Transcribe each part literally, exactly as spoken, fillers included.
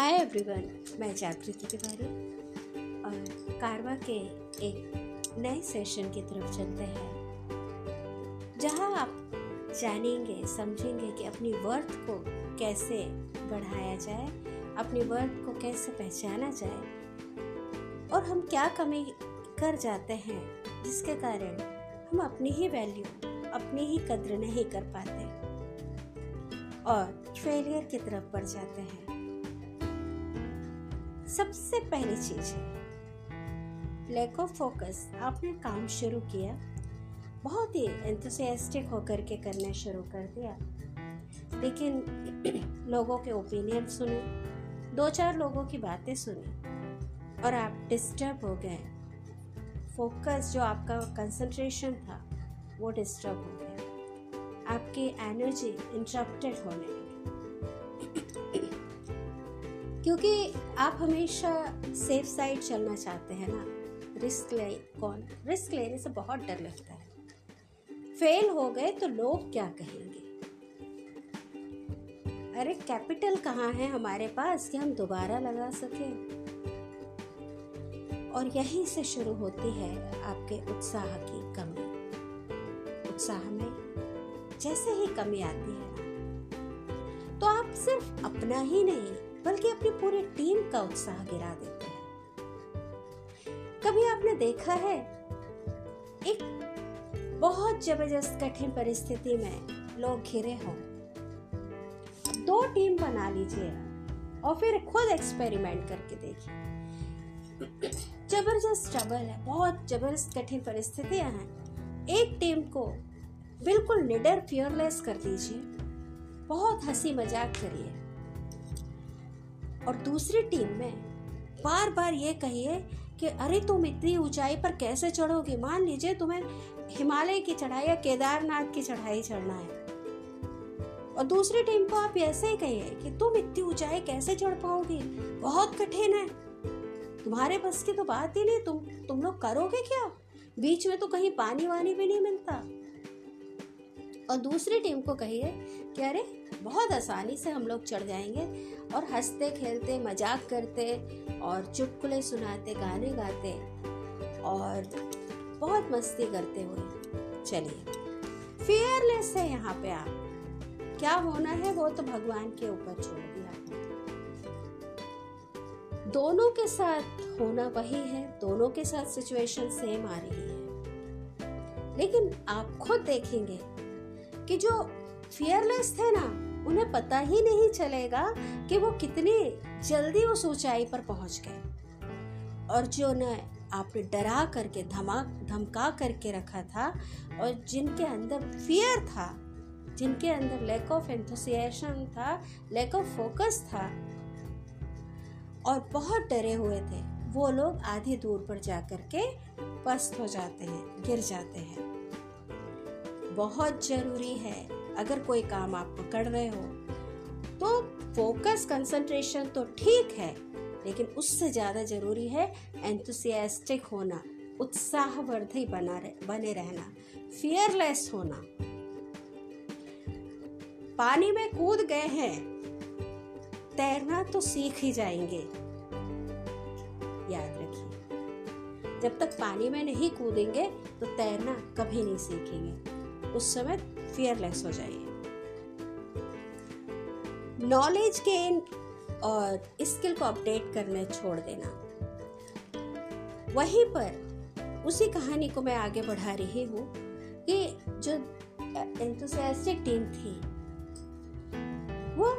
Hi everyone, मैं जागृति तिवारी और कारवा के एक नए सेशन की तरफ चलते हैं, जहां आप जानेंगे समझेंगे कि अपनी वर्थ को कैसे बढ़ाया जाए, अपनी वर्थ को कैसे पहचाना जाए और हम क्या कमी कर जाते हैं जिसके कारण हम अपनी ही वैल्यू, अपनी ही कद्र नहीं कर पाते और फेलियर की तरफ बढ़ जाते हैं। सबसे पहली चीज है लैक ऑफ फोकस। आपने काम शुरू किया, बहुत ही एंथुसियास्टिक होकर के करना शुरू कर दिया, लेकिन लोगों के ओपिनियन सुने, दो चार लोगों की बातें सुनी और आप डिस्टर्ब हो गए। फोकस जो आपका कंसंट्रेशन था वो डिस्टर्ब हो गया, आपकी एनर्जी इंटरप्टेड होने लगी। क्योंकि आप हमेशा सेफ साइड चलना चाहते हैं ना, रिस्क ले कौन रिस्क लेने से बहुत डर लगता है। फेल हो गए तो लोग क्या कहेंगे, अरे कैपिटल कहाँ है हमारे पास कि हम दोबारा लगा सकें। और यहीं से शुरू होती है आपके उत्साह की कमी। उत्साह में जैसे ही कमी आती है तो आप सिर्फ अपना ही नहीं बल्कि अपनी पूरी टीम का उत्साह गिरा देते हैं। कभी आपने देखा है, एक बहुत जबरदस्त कठिन परिस्थिति में लोग घिरे हों, दो टीम बना लीजिए और फिर खुद एक्सपेरिमेंट करके देखिए। जबरदस्त ट्रबल है, बहुत जबरदस्त कठिन परिस्थितियां हैं, एक टीम को बिल्कुल निडर फियरलेस कर दीजिए, बहुत हंसी मजाक करिए और दूसरी टीम में बार बार ये कहिए कि अरे तुम इतनी ऊंचाई पर कैसे चढ़ोगे, मान लीजिए तुम्हें हिमालय की चढ़ाई या केदारनाथ की चढ़ाई चढ़ना है और दूसरी टीम को आप ऐसे ही कहिए कि तुम इतनी ऊंचाई कैसे चढ़ पाओगी, बहुत कठिन है, तुम्हारे बस की तो बात ही नहीं, तुम तुम लोग करोगे क्या, बीच में तो कहीं पानी वानी भी नहीं मिलता। और दूसरी टीम को कहिए कि अरे बहुत आसानी से हम लोग चढ़ जाएंगे और हंसते खेलते मजाक करते और चुटकुले सुनाते, गाने गाते और बहुत मस्ती करते हुए चलिए। फियरलेस है यहाँ पे, आप क्या होना है वो तो भगवान के ऊपर छोड़ दिया। दोनों के साथ होना वही है, दोनों के साथ सिचुएशन सेम आ रही है, लेकिन आप खुद देखेंगे कि जो फियरलेस थे ना उन्हें पता ही नहीं चलेगा कि वो कितनी जल्दी उस ऊंचाई पर पहुंच गए, और जो न आपने डरा करके धमा धमका करके रखा था और जिनके अंदर फियर था, जिनके अंदर लैक ऑफ एंथुसिएशन था, लैक ऑफ फोकस था और बहुत डरे हुए थे, वो लोग आधी दूर पर जा करके पस्त हो जाते हैं, गिर जाते हैं। बहुत जरूरी है अगर कोई काम आप पकड़ रहे हो तो फोकस कंसंट्रेशन तो ठीक है, लेकिन उससे ज़्यादा जरूरी है एंथुसियास्टिक होना, उत्साहवर्धी बना रह, बने रहना, फियरलेस होना। पानी में कूद गए हैं, तैरना तो सीख ही जाएंगे, याद रखिए। जब तक पानी में नहीं कूदेंगे तो तैरना कभी नहीं सीखेंगे, उस समय फियरलेस हो जाइए। नॉलेज गेन और स्किल को अपडेट करने छोड़ देना। वहीं पर उसी कहानी को मैं आगे बढ़ा रही हूँ कि जो एंथुसियास्टिक टीम थी वो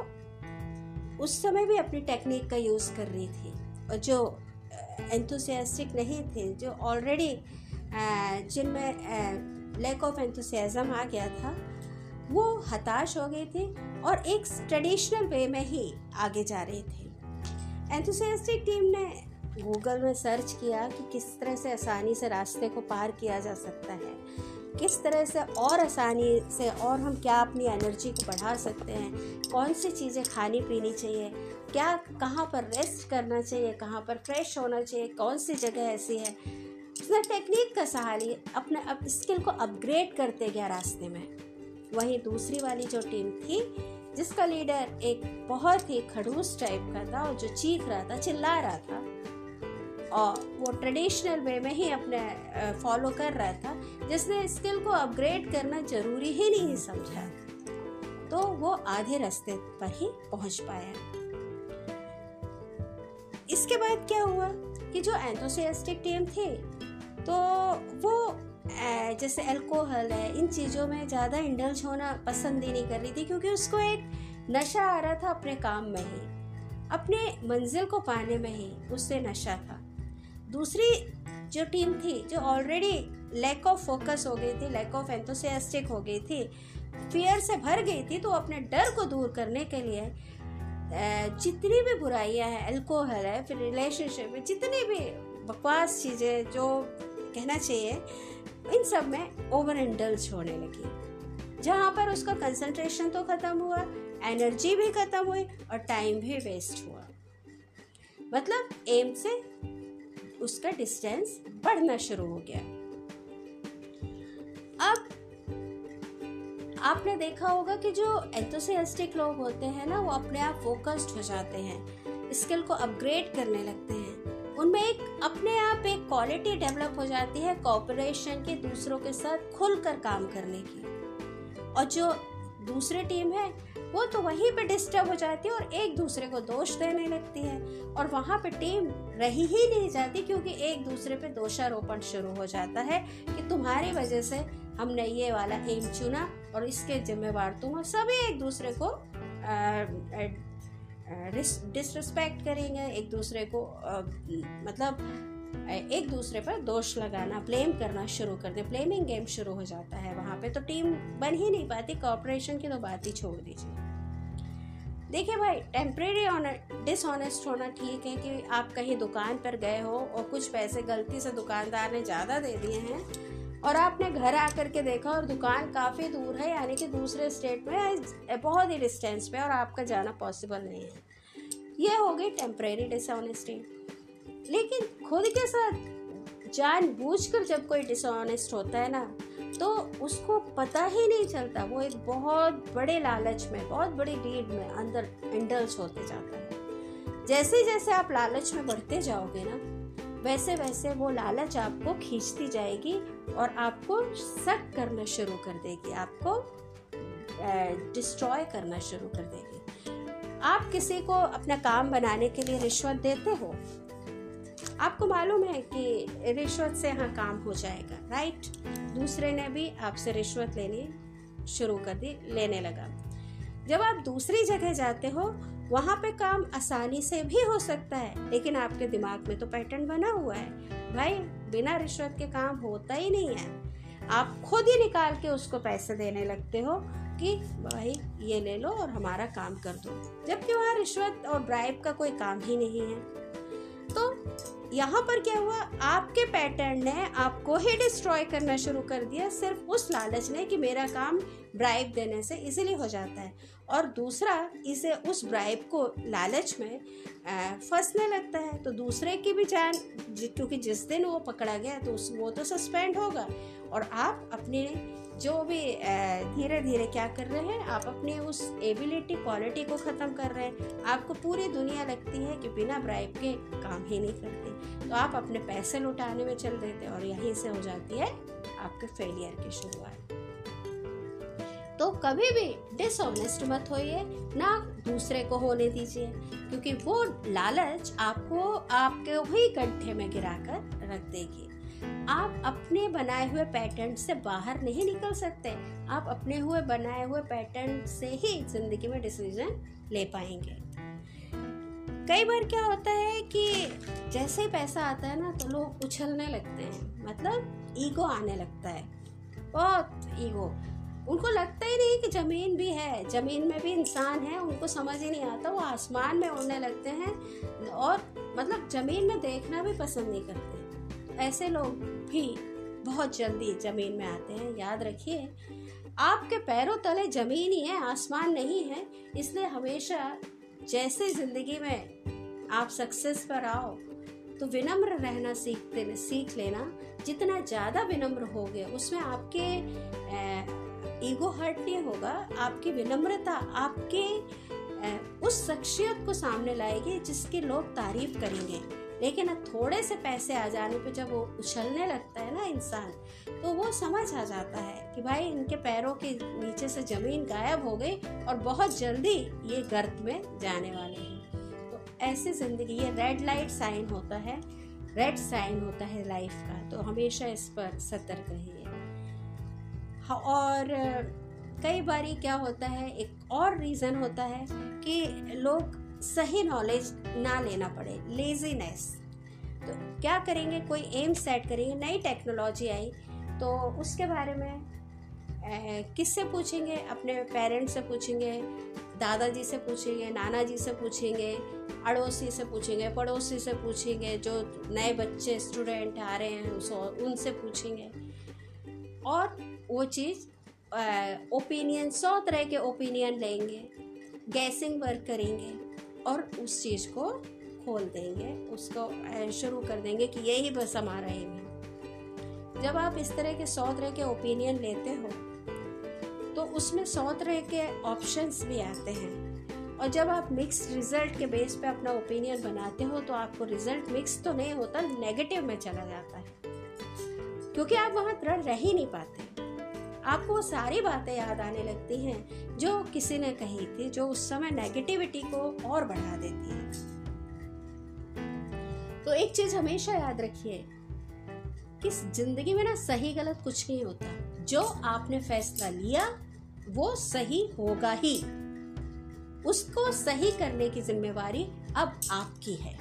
उस समय भी अपनी टेक्निक का यूज कर रही थी, और जो एंथुसियास्टिक नहीं थे, जो ऑलरेडी जिनमें लैक ऑफ एंथुसियाज्म आ गया था, वो हताश हो गई थी और एक ट्रेडिशनल वे में ही आगे जा रही थी। एंथुसियास्टिक टीम ने गूगल में सर्च किया कि किस तरह से आसानी से रास्ते को पार किया जा सकता है, किस तरह से और आसानी से और हम क्या अपनी एनर्जी को बढ़ा सकते हैं, कौन सी चीज़ें खानी पीनी चाहिए, क्या कहाँ पर रेस्ट करना चाहिए, कहाँ पर फ्रेश होना चाहिए, कौन सी जगह ऐसी है। उसने टेक्निक का सहारा अपने अप स्किल को अपग्रेड करते गया रास्ते में, वहीं दूसरी वाली जो टीम थी जिसका लीडर एक बहुत ही खड़ूस टाइप का था और जो चीख रहा था, चिल्ला रहा था और वो ट्रेडिशनल वे में ही अपने फॉलो कर रहा था, जिसने स्किल को अपग्रेड करना ज़रूरी ही नहीं समझा, तो वो आधे रास्ते पर ही पहुंच पाया। इसके बाद क्या हुआ कि जो एंथुसियास्टिक टीम थी तो वो जैसे अल्कोहल है, इन चीज़ों में ज़्यादा इंडल्ज होना पसंद ही नहीं कर रही थी, क्योंकि उसको एक नशा आ रहा था अपने काम में ही, अपने मंजिल को पाने में ही उससे नशा था। दूसरी जो टीम थी जो ऑलरेडी लैक ऑफ फोकस हो गई थी, लैक ऑफ एंथुसियास्टिक हो गई थी, फियर से भर गई थी, तो अपने डर को दूर करने के लिए जितनी भी बुराइयां हैं, अल्कोहल है, फिर रिलेशनशिप में जितनी भी बकवास चीज़ें जो कहना चाहिए, इन सब में ओवर इंडल्ज होने लगी, जहाँ पर उसका कंसंट्रेशन तो ख़त्म हुआ, एनर्जी भी ख़त्म हुई और टाइम भी वेस्ट हुआ। मतलब एम से उसका डिस्टेंस बढ़ना शुरू हो गया। अब आपने देखा होगा कि जो एंथुसियास्टिक लोग होते हैं ना, वो अपने आप फोकस्ड हो जाते हैं, स्किल को अपग्रेड करने लगते हैं, उनमें एक अपने आप एक क्वालिटी डेवलप हो जाती है कोऑपरेशन के, दूसरों के साथ खुलकर काम करने की। और जो दूसरी टीम है वो तो वहीं पे डिस्टर्ब हो जाती है और एक दूसरे को दोष देने लगती है, और वहाँ पे टीम रही ही नहीं जाती, क्योंकि एक दूसरे पे दोषारोपण शुरू हो जाता है कि तुम्हारी वजह से हमने ये वाला एम चुना और इसके जिम्मेवार तुम हो। सभी एक दूसरे को आ, आ, डिसरिस्पेक्ट करेंगे, एक दूसरे को आ, मतलब एक दूसरे पर दोष लगाना, ब्लेम करना शुरू कर दे, ब्लेमिंग गेम शुरू हो जाता है वहाँ पे, तो टीम बन ही नहीं पाती, कॉर्पोरेशन की तो बात ही छोड़ दीजिए। देखिए भाई, टेम्परेरी डिसऑनेस्ट होना ठीक है कि आप कहीं दुकान पर गए हो और कुछ पैसे गलती से दुकानदार ने ज़्यादा दे दिए हैं और आपने घर आकर के देखा और दुकान काफ़ी दूर है, यानी कि दूसरे स्टेट में, बहुत ही डिस्टेंस पे, और आपका जाना पॉसिबल नहीं है। ये हो गई टेम्परेरी डिसऑनेस्टी। लेकिन खुद के साथ जानबूझकर जब कोई डिसऑनेस्ट होता है ना, तो उसको पता ही नहीं चलता, वो एक बहुत बड़े लालच में, बहुत बड़ी नीड में अंदर इंडल्ज होते जाता है। जैसे जैसे आप लालच में बढ़ते जाओगे ना, वैसे वैसे वो लालच आपको खींचती जाएगी और आपको शक करना शुरू कर देगी, आपको डिस्ट्रॉय करना शुरू कर देगी। आप किसी को अपना काम बनाने के लिए रिश्वत देते हो, आपको मालूम है कि रिश्वत से हाँ काम हो जाएगा, राइट? दूसरे ने भी आपसे रिश्वत लेनी शुरू कर दी, लेने लगा। जब आप दूसरी जगह जाते हो, वहाँ पे काम आसानी से भी हो सकता है, लेकिन आपके दिमाग में तो पैटर्न बना हुआ है, भाई बिना रिश्वत के काम होता ही नहीं है। आप खुद ही निकाल के उसको पैसे देने लगते हो कि भाई ये ले लो और हमारा काम कर दो, जबकि वहाँ रिश्वत और ब्राइब का कोई काम ही नहीं है। तो यहाँ पर क्या हुआ, आपके पैटर्न ने आपको ही डिस्ट्रॉय करना शुरू कर दिया, सिर्फ उस लालच ने कि मेरा काम ब्राइब देने से इजीली हो जाता है, और दूसरा इसे उस ब्राइब को लालच में फंसने लगता है, तो दूसरे की भी जान, क्योंकि जिस दिन वो पकड़ा गया तो उस वो तो सस्पेंड होगा, और आप अपने जो भी धीरे धीरे क्या कर रहे हैं, आप अपने उस एबिलिटी, क्वालिटी को ख़त्म कर रहे हैं। आपको पूरी दुनिया लगती है कि बिना ब्राइब के काम ही नहीं करते, तो आप अपने पैसे लुटाने में चल देते हैं, और यहीं से हो जाती है आपके फेलियर की शुरुआत। तो कभी भी डिसऑनेस्ट मत होइए, ना दूसरे को होने दीजिए, क्योंकि वो लालच आपको आपके वही गड्ढे में गिराकर रख देगी। आप अपने बनाए हुए पैटर्न से बाहर नहीं निकल सकते, आप अपने हुए बनाए हुए पैटर्न से ही जिंदगी में डिसीजन ले पाएंगे। कई बार क्या होता है कि जैसे ही पैसा आता है ना, तो लोग उछलने लगते हैं, मतलब ईगो आने लगता है, बहुत ईगो। उनको लगता ही नहीं कि ज़मीन भी है, ज़मीन में भी इंसान है, उनको समझ ही नहीं आता, वो आसमान में उड़ने लगते हैं और मतलब ज़मीन में देखना भी पसंद नहीं करते। ऐसे लोग भी बहुत जल्दी ज़मीन में आते हैं। याद रखिए, आपके पैरों तले ज़मीन ही है, आसमान नहीं है। इसलिए हमेशा जैसे ज़िंदगी में आप सक्सेस पर आओ, तो विनम्र रहना सीखते सीख लेना। जितना ज़्यादा विनम्र होगे, उसमें आपके ईगो हर्ट नहीं होगा, आपकी विनम्रता आपके उस शख्सियत को सामने लाएगी जिसकी लोग तारीफ करेंगे। लेकिन अब थोड़े से पैसे आ जाने पे जब वो उछलने लगता है ना इंसान, तो वो समझ आ जाता है कि भाई इनके पैरों के नीचे से ज़मीन गायब हो गई और बहुत जल्दी ये गर्त में जाने वाले हैं। तो ऐसी ज़िंदगी, ये रेड लाइट साइन होता है, रेड साइन होता है लाइफ का, तो हमेशा इस पर सतर्क रहिए। और कई बारी क्या होता है, एक और रीज़न होता है कि लोग सही नॉलेज ना लेना पड़े, लेजीनेस। तो क्या करेंगे, कोई एम सेट करेंगे, नई टेक्नोलॉजी आई तो उसके बारे में किससे पूछेंगे, अपने पेरेंट्स से पूछेंगे, दादाजी से पूछेंगे, नाना जी से पूछेंगे, अड़ोसी से पूछेंगे, पड़ोसी से पूछेंगे, जो नए बच्चे स्टूडेंट आ रहे हैं उनसे पूछेंगे। और वो चीज़ ओपिनियन, सौ तरह के ओपिनियन लेंगे, गैसिंग वर्क करेंगे और उस चीज़ को खोल देंगे, उसको शुरू कर देंगे कि यही बस हमारा एम है। जब आप इस तरह के सौ तरह के ओपिनियन लेते हो तो उसमें सौ तरह के ऑप्शंस भी आते हैं, और जब आप मिक्स्ड रिज़ल्ट के बेस पे अपना ओपिनियन बनाते हो तो आपको रिज़ल्ट मिक्स तो नहीं होता, नेगेटिव में चला जाता है, क्योंकि आप वहाँ दृढ़ रह ही नहीं पाते। आपको वो सारी बातें याद आने लगती हैं जो किसी ने कही थी, जो उस समय नेगेटिविटी को और बढ़ा देती है। तो एक चीज़ हमेशा याद रखिए कि जिंदगी में ना सही गलत कुछ नहीं होता, जो आपने फैसला लिया वो सही होगा ही, उसको सही करने की जिम्मेवारी अब आपकी है।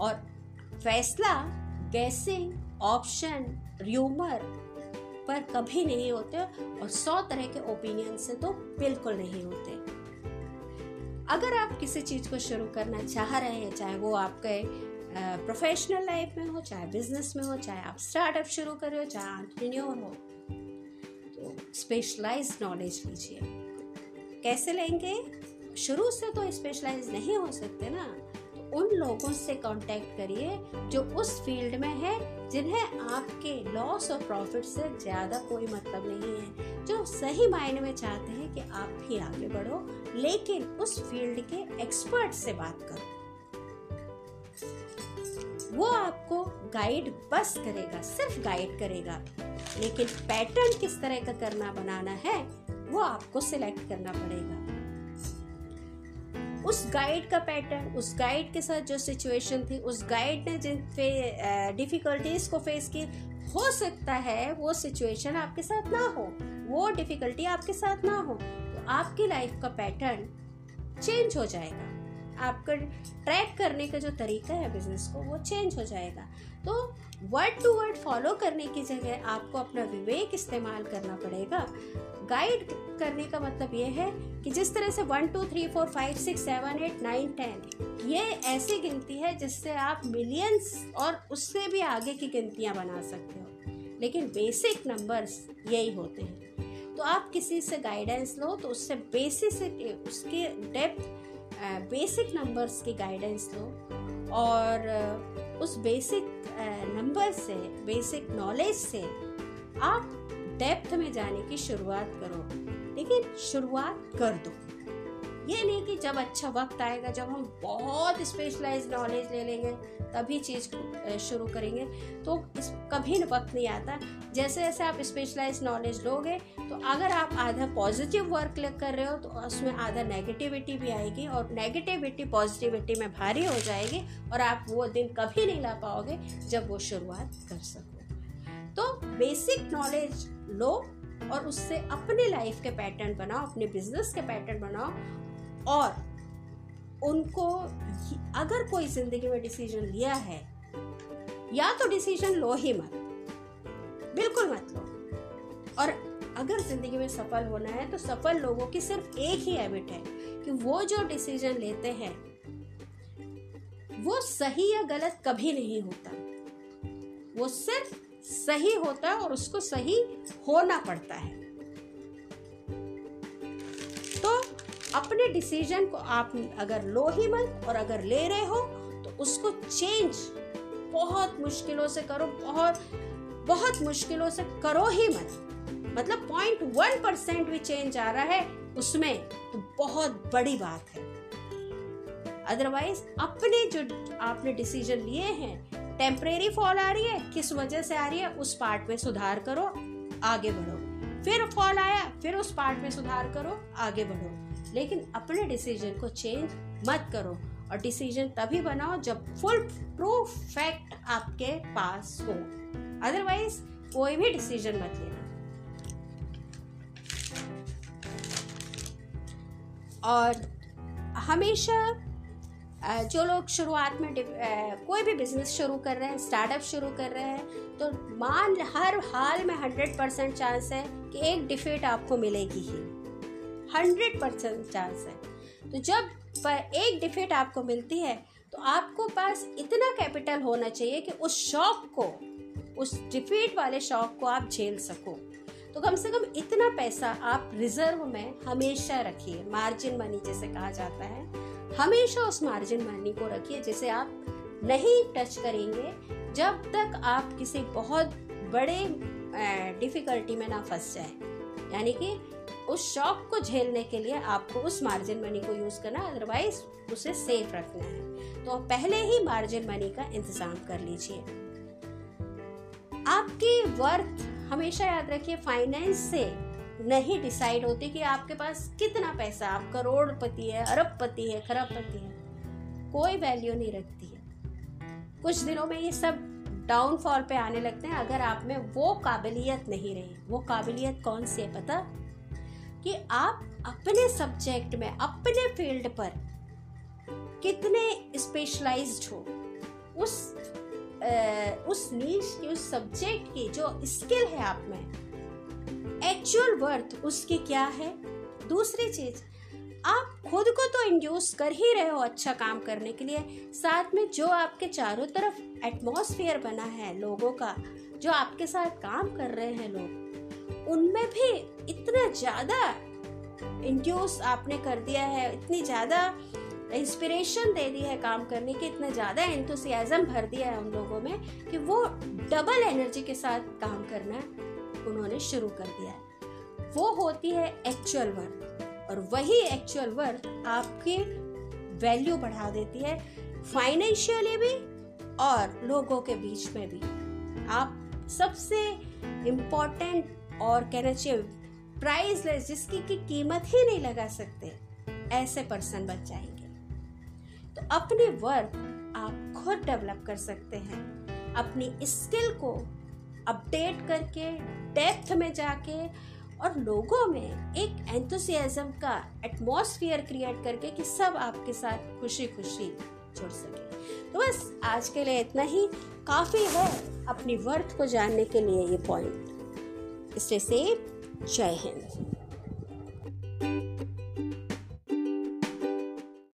और फैसला गैसिंग, ऑप्शन, र्यूमर पर कभी नहीं होते, और सौ तरह के ओपिनियन से तो बिल्कुल नहीं होते। अगर आप किसी चीज़ को शुरू करना चाह रहे हैं, चाहे वो आपके प्रोफेशनल लाइफ में हो, चाहे बिजनेस में हो, चाहे आप स्टार्टअप शुरू कर रहे हो, चाहे एंटरप्रेन्योर हो, तो स्पेशलाइज नॉलेज लीजिए। कैसे लेंगे, शुरू से तो स्पेशलाइज नहीं हो सकते ना, तो उन लोगों से कांटेक्ट करिए जो उस फील्ड में है, जिन्हें आपके लॉस और प्रॉफिट से ज़्यादा कोई मतलब नहीं है, जो सही मायने में चाहते हैं कि आप भी आगे बढ़ो, लेकिन उस फील्ड के एक्सपर्ट से बात करो। वो आपको गाइड बस करेगा, सिर्फ गाइड करेगा, लेकिन पैटर्न किस तरह का करना बनाना है वो आपको सिलेक्ट करना पड़ेगा। उस गाइड का पैटर्न, उस गाइड के साथ जो सिचुएशन थी, उस गाइड ने जिन डिफिकल्टीज को फेस की, हो सकता है वो सिचुएशन आपके साथ ना हो, वो डिफिकल्टी आपके साथ ना हो, तो आपकी लाइफ का पैटर्न चेंज हो जाएगा, आपका ट्रैक करने का जो तरीका है बिजनेस को वो चेंज हो जाएगा। तो वर्ड टू वर्ड फॉलो करने की जगह आपको अपना विवेक इस्तेमाल करना पड़ेगा। गाइड करने का मतलब ये है कि जिस तरह से one two three four five six seven eight nine ten, ये ऐसी गिनती है जिससे आप मिलियंस और उससे भी आगे की गिनतियाँ बना सकते हो, लेकिन बेसिक नंबर्स यही होते हैं। तो आप किसी से गाइडेंस लो तो उससे बेसिक से उसके डेप्थ, बेसिक नंबर्स की गाइडेंस लो, और उस बेसिक नंबर से, बेसिक नॉलेज से आप डेप्थ में जाने की शुरुआत करो, लेकिन शुरुआत कर दो। ये नहीं कि जब अच्छा वक्त आएगा, जब हम बहुत स्पेशलाइज नॉलेज ले लेंगे तभी चीज़ शुरू करेंगे, तो कभी वक्त नहीं आता। जैसे जैसे आप स्पेशलाइज नॉलेज लोगे, तो अगर आप आधा पॉजिटिव वर्क कर रहे हो तो उसमें आधा नेगेटिविटी भी आएगी, और नेगेटिविटी पॉजिटिविटी में भारी हो जाएगी, और आप वो दिन कभी नहीं ला पाओगे जब वो शुरुआत कर सको। तो बेसिक नॉलेज लो और उससे अपने लाइफ के पैटर्न बनाओ, अपने बिजनेस के पैटर्न बनाओ, और उनको अगर कोई ज़िंदगी में डिसीजन लिया है, या तो डिसीजन लो ही मत, बिल्कुल मत लो। और अगर ज़िंदगी में सफल होना है तो सफल लोगों की सिर्फ एक ही हैबिट है कि वो जो डिसीजन लेते हैं वो सही या गलत कभी नहीं होता, वो सिर्फ सही होता है और उसको सही होना पड़ता है। तो अपने डिसीजन को आप अगर लो ही मत, और अगर ले रहे हो तो उसको चेंज बहुत मुश्किलों से करो, बहुत बहुत मुश्किलों से करो ही मत। मतलब पॉइंट वन परसेंट भी चेंज आ रहा है उसमें, तो बहुत बड़ी बात है। अदरवाइज अपने जो आपने डिसीजन लिए हैं, टेम्परेरी फॉल आ रही है, किस वजह से आ रही है, उस पार्ट में सुधार करो, आगे बढ़ो। फिर फॉल आया, फिर उस पार्ट में सुधार करो, आगे बढ़ो। लेकिन अपने डिसीजन को चेंज मत करो, और डिसीजन तभी बनाओ जब फुल प्रूफ फैक्ट आपके पास हो। अदरवाइज कोई भी डिसीजन मत लेना। और हमेशा जो लोग शुरुआत में कोई भी बिजनेस शुरू कर रहे हैं, स्टार्टअप शुरू कर रहे हैं, तो मान हर हाल में हंड्रेड परसेंट चांस है कि एक डिफीट आपको मिलेगी ही, हंड्रेड परसेंट चांस है। तो जब पर एक डिफीट आपको मिलती है, तो आपको पास इतना कैपिटल होना चाहिए कि उस शॉक को, उस डिफीट वाले शॉक को आप झेल सको। तो कम से कम इतना पैसा आप रिजर्व में हमेशा रखिए, मार्जिन मनी जैसे कहा जाता है, हमेशा उस मार्जिन मनी को रखिए जिसे आप नहीं टच करेंगे जब तक आप किसी बहुत बड़े डिफिकल्टी में ना फंस जाए। यानी कि उस शॉक को झेलने के लिए आपको उस मार्जिन मनी को यूज़ करना, अदरवाइज उसे सेफ रखना है। तो पहले ही मार्जिन मनी का इंतज़ाम कर लीजिए। आपकी वर्थ हमेशा याद रखिए फाइनेंस से नहीं डिसाइड होती कि आपके पास कितना पैसा, आप करोड़पति है, अरबपति है, खरबपति है, कोई वैल्यू नहीं रखती है। कुछ दिनों में ये सब डाउनफॉल पे आने लगते हैं अगर आप में वो काबिलियत नहीं रही। वो काबिलियत कौन सी है पता, कि आप अपने सब्जेक्ट में, अपने फील्ड पर कितने स्पेशलाइज्ड हो, उस उस नीश की, उस सब्जेक्ट की जो स्किल है आप में, एक्चुअल वर्थ उसकी क्या है। दूसरी चीज, आप खुद को तो इंड्यूस कर ही रहे हो अच्छा काम करने के लिए, साथ में जो आपके चारों तरफ एटमॉस्फेयर बना है लोगों का, जो आपके साथ काम कर रहे हैं लोग, उनमें भी इतना ज़्यादा इंड्यूस आपने कर दिया है, इतनी ज़्यादा इंस्पिरेशन दे दी है काम करने की, इतना ज़्यादा एंथुसियाज्म भर दिया है उन लोगों में कि वो डबल एनर्जी के साथ काम करना उन्होंने शुरू कर दिया है। वो होती है एक्चुअल वर्थ, और वही एक्चुअल वर्थ आपकी वैल्यू बढ़ा देती है फाइनेंशियली भी और लोगों के बीच में भी। आप सबसे इम्पोर्टेंट और कहना चाहिए प्राइसलेस, जिसकी की कीमत ही नहीं लगा सकते, ऐसे पर्सन बच जाएंगे। तो अपने वर्थ आप खुद डेवलप कर सकते हैं, अपनी स्किल को अपडेट करके, डेप्थ में जाके, और लोगों में एक एंथुसियाज्म का एटमॉस्फेयर क्रिएट करके कि सब आपके साथ खुशी खुशी जुड़ सके। तो बस आज के लिए इतना ही काफ़ी है अपनी वर्थ को जानने के लिए ये पॉइंट। इससे जय हिंद।